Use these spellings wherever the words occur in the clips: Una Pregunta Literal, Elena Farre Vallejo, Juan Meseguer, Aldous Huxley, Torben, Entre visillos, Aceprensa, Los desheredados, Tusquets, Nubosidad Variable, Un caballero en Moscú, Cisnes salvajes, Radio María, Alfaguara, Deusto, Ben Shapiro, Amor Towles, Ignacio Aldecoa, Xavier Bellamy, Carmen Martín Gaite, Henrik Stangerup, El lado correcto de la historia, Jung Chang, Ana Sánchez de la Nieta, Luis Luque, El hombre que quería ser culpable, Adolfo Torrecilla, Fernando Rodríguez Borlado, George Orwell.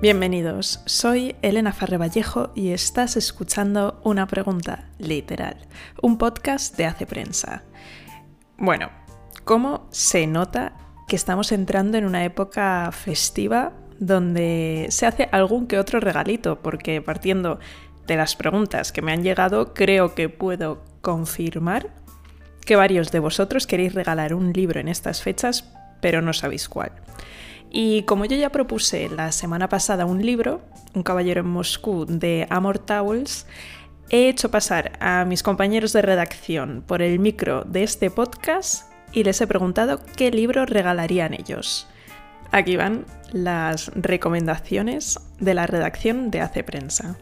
Bienvenidos, soy Elena Farre Vallejo y estás escuchando Una Pregunta Literal, un podcast de Aceprensa. Bueno, ¿cómo se nota que estamos entrando en una época festiva donde se hace algún que otro regalito? Porque partiendo de las preguntas que me han llegado, creo que puedo confirmar que varios de vosotros queréis regalar un libro en estas fechas, pero no sabéis cuál. Y como yo ya propuse la semana pasada un libro, Un caballero en Moscú, de Amor Towles, he hecho pasar a mis compañeros de redacción por el micro de este podcast y les he preguntado qué libro regalarían ellos. Aquí van las recomendaciones de la redacción de Aceprensa.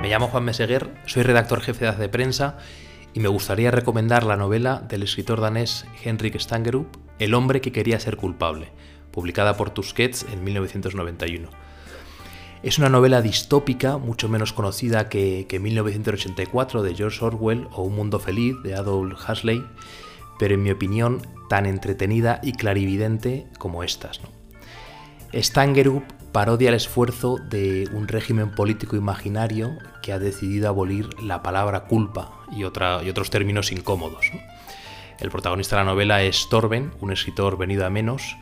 Me llamo Juan Meseguer, soy redactor jefe de Aceprensa y me gustaría recomendar la novela del escritor danés Henrik Stangerup, El hombre que quería ser culpable, publicada por Tusquets en 1991. Es una novela distópica, mucho menos conocida que 1984 de George Orwell o Un mundo feliz de Aldous Huxley, pero en mi opinión tan entretenida y clarividente como estas, ¿no? Stangerup parodia el esfuerzo de un régimen político imaginario que ha decidido abolir la palabra culpa y otros términos incómodos, ¿no? El protagonista de la novela es Torben, un escritor venido a menos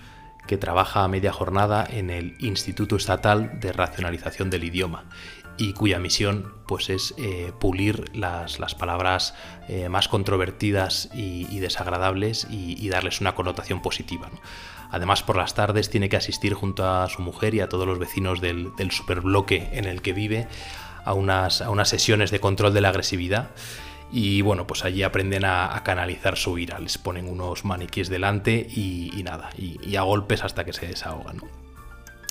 que trabaja a media jornada en el Instituto Estatal de Racionalización del Idioma y cuya misión pues, es pulir las palabras más controvertidas y desagradables y darles una connotación positiva, ¿no? Además, por las tardes tiene que asistir junto a su mujer y a todos los vecinos del superbloque en el que vive a unas sesiones de control de la agresividad. Y bueno, pues allí aprenden a canalizar su ira, les ponen unos maniquíes delante y a golpes hasta que se desahogan, ¿no?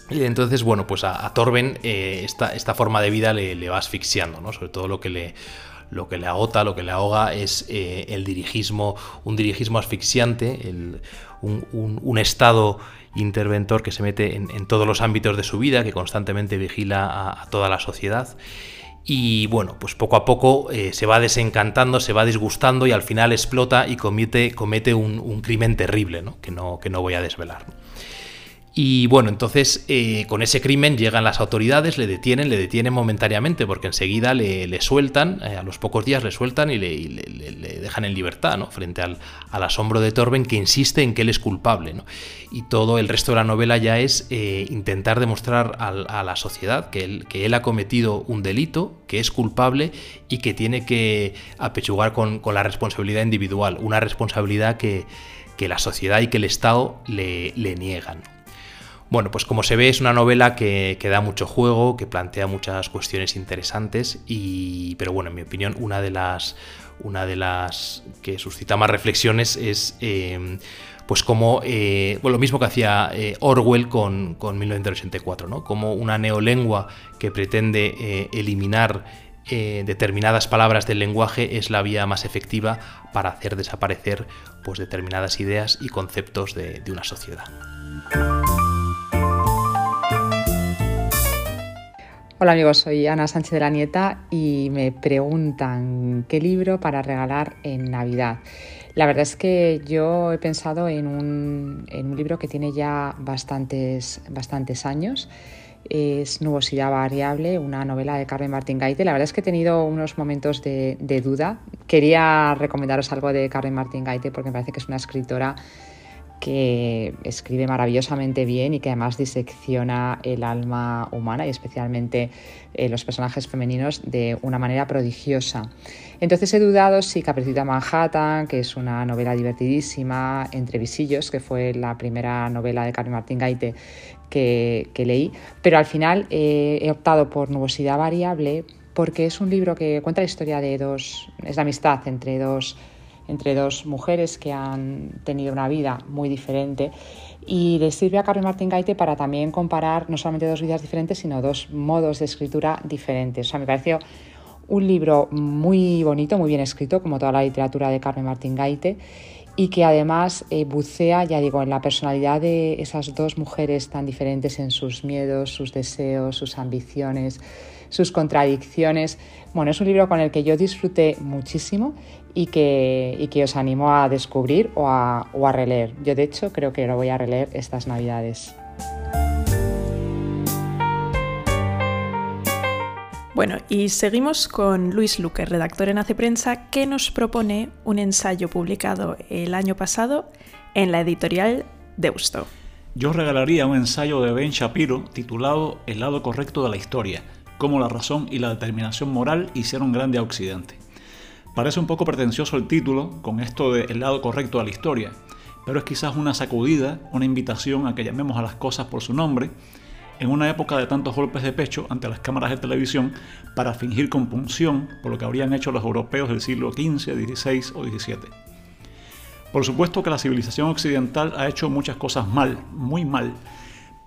Y entonces, bueno, pues a Torben esta forma de vida le va asfixiando, ¿no? Sobre todo lo que le agota, lo que le ahoga es el dirigismo, un dirigismo asfixiante, un estado interventor que se mete en todos los ámbitos de su vida, que constantemente vigila a toda la sociedad. Y bueno, pues poco a poco se va desencantando, se va disgustando y al final explota y comete un crimen terrible, ¿no? Que no voy a desvelar. Y bueno, entonces con ese crimen llegan las autoridades, le detienen momentáneamente porque enseguida le sueltan, a los pocos días le sueltan y le dejan en libertad, ¿no? Frente al asombro de Torben, que insiste en que él es culpable, ¿no? Y todo el resto de la novela ya es intentar demostrar a la sociedad que él ha cometido un delito, que es culpable y que tiene que apechugar con la responsabilidad individual, una responsabilidad que la sociedad y que el Estado le niegan. Bueno, pues como se ve, es una novela que da mucho juego, que plantea muchas cuestiones interesantes, pero bueno, en mi opinión, una de las que suscita más reflexiones es pues como bueno, lo mismo que hacía Orwell con 1984, ¿no? Como una neolengua que pretende eliminar determinadas palabras del lenguaje es la vía más efectiva para hacer desaparecer pues, determinadas ideas y conceptos de una sociedad. Hola amigos, soy Ana Sánchez de la Nieta y me preguntan qué libro para regalar en Navidad. La verdad es que yo he pensado en un libro que tiene ya bastantes años. Es Nubosidad Variable, una novela de Carmen Martín Gaite. La verdad es que he tenido unos momentos de duda. Quería recomendaros algo de Carmen Martín Gaite porque me parece que es una escritora que escribe maravillosamente bien y que además disecciona el alma humana y especialmente los personajes femeninos de una manera prodigiosa. Entonces he dudado si Caperucita en Manhattan, que es una novela divertidísima, Entre visillos, que fue la primera novela de Carmen Martín Gaite que leí, pero al final he optado por Nubosidad Variable porque es un libro que cuenta la historia es la amistad entre dos mujeres que han tenido una vida muy diferente y les sirve a Carmen Martín Gaite para también comparar no solamente dos vidas diferentes, sino dos modos de escritura diferentes. O sea, me pareció un libro muy bonito, muy bien escrito, como toda la literatura de Carmen Martín Gaite, y que además bucea, ya digo, en la personalidad de esas dos mujeres tan diferentes en sus miedos, sus deseos, sus ambiciones, sus contradicciones. Bueno, es un libro con el que yo disfruté muchísimo y que os animo a descubrir o a releer. Yo, de hecho, creo que lo voy a releer estas Navidades. Bueno, y seguimos con Luis Luque, redactor en Aceprensa, que nos propone un ensayo publicado el año pasado en la editorial Deusto. Yo regalaría un ensayo de Ben Shapiro titulado El lado correcto de la historia, cómo la razón y la determinación moral hicieron grande a Occidente. Parece un poco pretencioso el título con esto de El lado correcto de la historia, pero es quizás una sacudida, una invitación a que llamemos a las cosas por su nombre, en una época de tantos golpes de pecho ante las cámaras de televisión para fingir compunción por lo que habrían hecho los europeos del siglo XV, XVI o XVII. Por supuesto que la civilización occidental ha hecho muchas cosas mal, muy mal,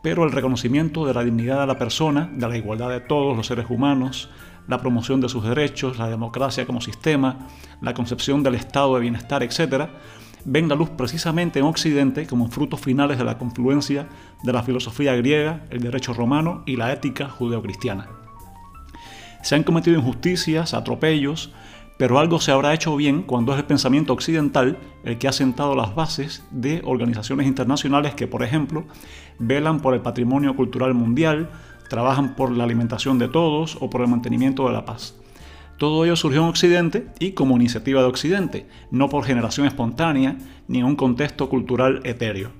pero el reconocimiento de la dignidad de la persona, de la igualdad de todos los seres humanos, la promoción de sus derechos, la democracia como sistema, la concepción del estado de bienestar, etc., ven la luz precisamente en Occidente como frutos finales de la confluencia de la filosofía griega, el derecho romano y la ética judeocristiana. Se han cometido injusticias, atropellos, pero algo se habrá hecho bien cuando es el pensamiento occidental el que ha sentado las bases de organizaciones internacionales que, por ejemplo, velan por el patrimonio cultural mundial, trabajan por la alimentación de todos o por el mantenimiento de la paz. Todo ello surgió en Occidente y como iniciativa de Occidente, no por generación espontánea ni en un contexto cultural etéreo.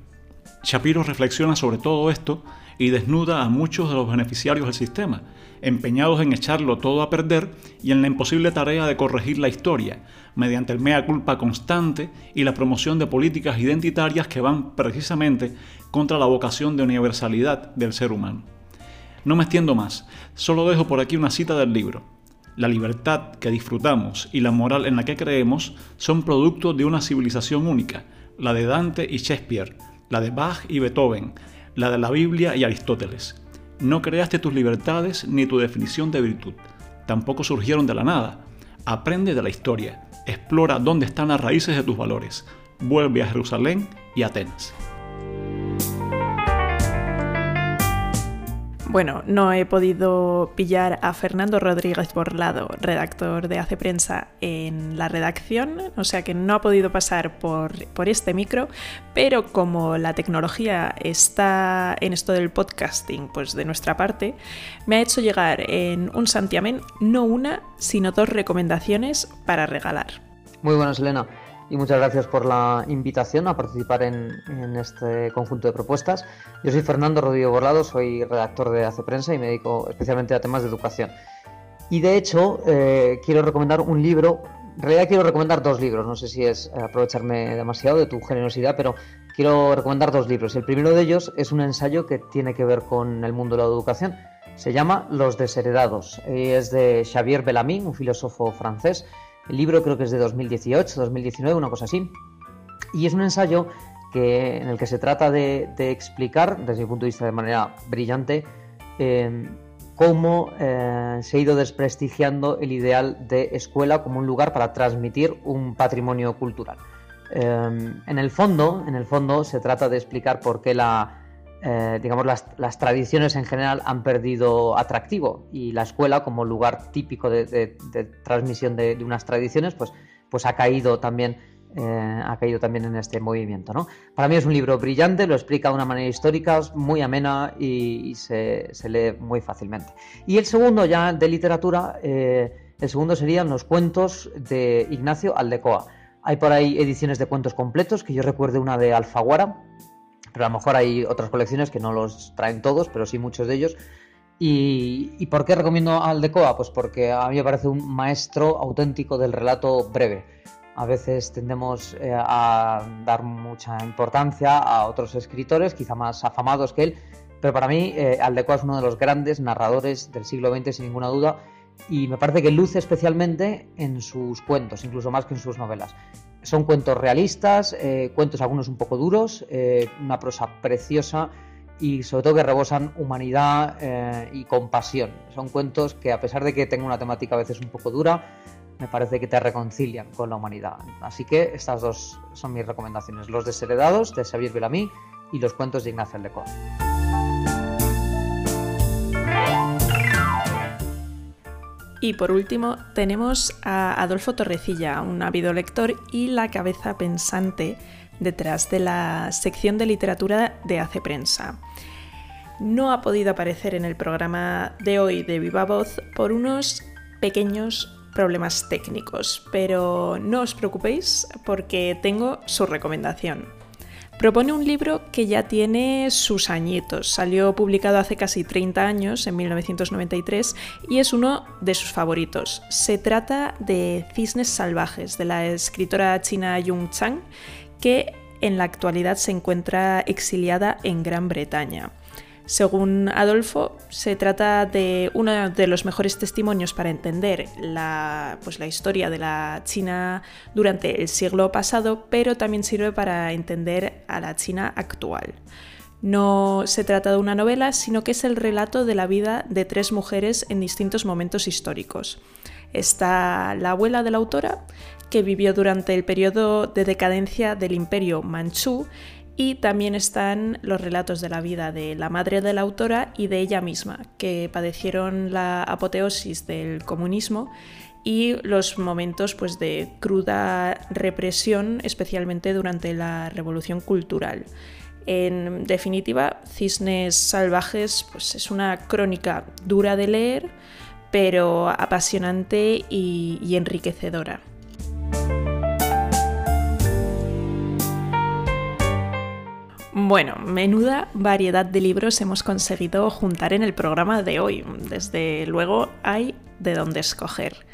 Shapiro reflexiona sobre todo esto y desnuda a muchos de los beneficiarios del sistema, empeñados en echarlo todo a perder y en la imposible tarea de corregir la historia, mediante el mea culpa constante y la promoción de políticas identitarias que van precisamente contra la vocación de universalidad del ser humano. No me extiendo más, solo dejo por aquí una cita del libro. La libertad que disfrutamos y la moral en la que creemos son producto de una civilización única, la de Dante y Shakespeare, la de Bach y Beethoven, la de la Biblia y Aristóteles. No creaste tus libertades ni tu definición de virtud, tampoco surgieron de la nada. Aprende de la historia, explora dónde están las raíces de tus valores, vuelve a Jerusalén y Atenas. Bueno, no he podido pillar a Fernando Rodríguez Borlado, redactor de Aceprensa, en la redacción, o sea que no ha podido pasar por este micro, pero como la tecnología está en esto del podcasting, pues de nuestra parte, me ha hecho llegar en un santiamén no una, sino dos recomendaciones para regalar. Muy buenas, Elena. Y muchas gracias por la invitación a participar en este conjunto de propuestas. Yo soy Fernando Rodríguez Borlado, soy redactor de Aceprensa y me dedico especialmente a temas de educación. Y de hecho, quiero recomendar un libro, en realidad quiero recomendar dos libros, no sé si es aprovecharme demasiado de tu generosidad, pero quiero recomendar dos libros. El primero de ellos es un ensayo que tiene que ver con el mundo de la educación. Se llama Los desheredados, es de Xavier Bellamy, un filósofo francés. El libro creo que es de 2018, 2019, una cosa así. Y es un ensayo en el que se trata de explicar, desde mi punto de vista de manera brillante, cómo se ha ido desprestigiando el ideal de escuela como un lugar para transmitir un patrimonio cultural. En el fondo se trata de explicar por qué las tradiciones en general han perdido atractivo y la escuela como lugar típico de transmisión de unas tradiciones pues ha caído también en este movimiento, ¿no? Para mí es un libro brillante, lo explica de una manera histórica, muy amena y se lee muy fácilmente. Y el segundo ya de literatura, el segundo serían los cuentos de Ignacio Aldecoa. Hay por ahí ediciones de cuentos completos, que yo recuerdo una de Alfaguara, pero a lo mejor hay otras colecciones que no los traen todos, pero sí muchos de ellos. ¿Y por qué recomiendo Aldecoa? Pues porque a mí me parece un maestro auténtico del relato breve. A veces tendemos a dar mucha importancia a otros escritores, quizá más afamados que él, pero para mí Aldecoa es uno de los grandes narradores del siglo XX, sin ninguna duda, y me parece que luce especialmente en sus cuentos, incluso más que en sus novelas. Son cuentos realistas, cuentos algunos un poco duros, una prosa preciosa y sobre todo que rebosan humanidad y compasión. Son cuentos que, a pesar de que tengan una temática a veces un poco dura, me parece que te reconcilian con la humanidad. Así que estas dos son mis recomendaciones: Los desheredados, de Xavier Bellamy, y Los cuentos de Ignacio Aldecoa. Y por último tenemos a Adolfo Torrecilla, un ávido lector y la cabeza pensante detrás de la sección de literatura de Aceprensa. No ha podido aparecer en el programa de hoy de Viva Voz por unos pequeños problemas técnicos, pero no os preocupéis porque tengo su recomendación. Propone un libro que ya tiene sus añitos, salió publicado hace casi 30 años, en 1993, y es uno de sus favoritos. Se trata de Cisnes salvajes, de la escritora china Jung Chang, que en la actualidad se encuentra exiliada en Gran Bretaña. Según Adolfo, se trata de uno de los mejores testimonios para entender la historia de la China durante el siglo pasado, pero también sirve para entender a la China actual. No se trata de una novela, sino que es el relato de la vida de tres mujeres en distintos momentos históricos. Está la abuela de la autora, que vivió durante el periodo de decadencia del Imperio Manchú, y también están los relatos de la vida de la madre de la autora y de ella misma, que padecieron la apoteosis del comunismo y los momentos de cruda represión, especialmente durante la Revolución Cultural. En definitiva, Cisnes salvajes es una crónica dura de leer, pero apasionante y enriquecedora. Bueno, menuda variedad de libros hemos conseguido juntar en el programa de hoy. Desde luego hay de dónde escoger.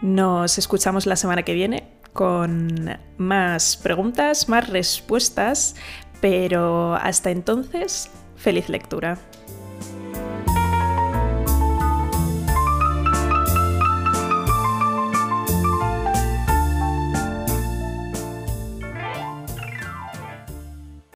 Nos escuchamos la semana que viene con más preguntas, más respuestas, pero hasta entonces, feliz lectura.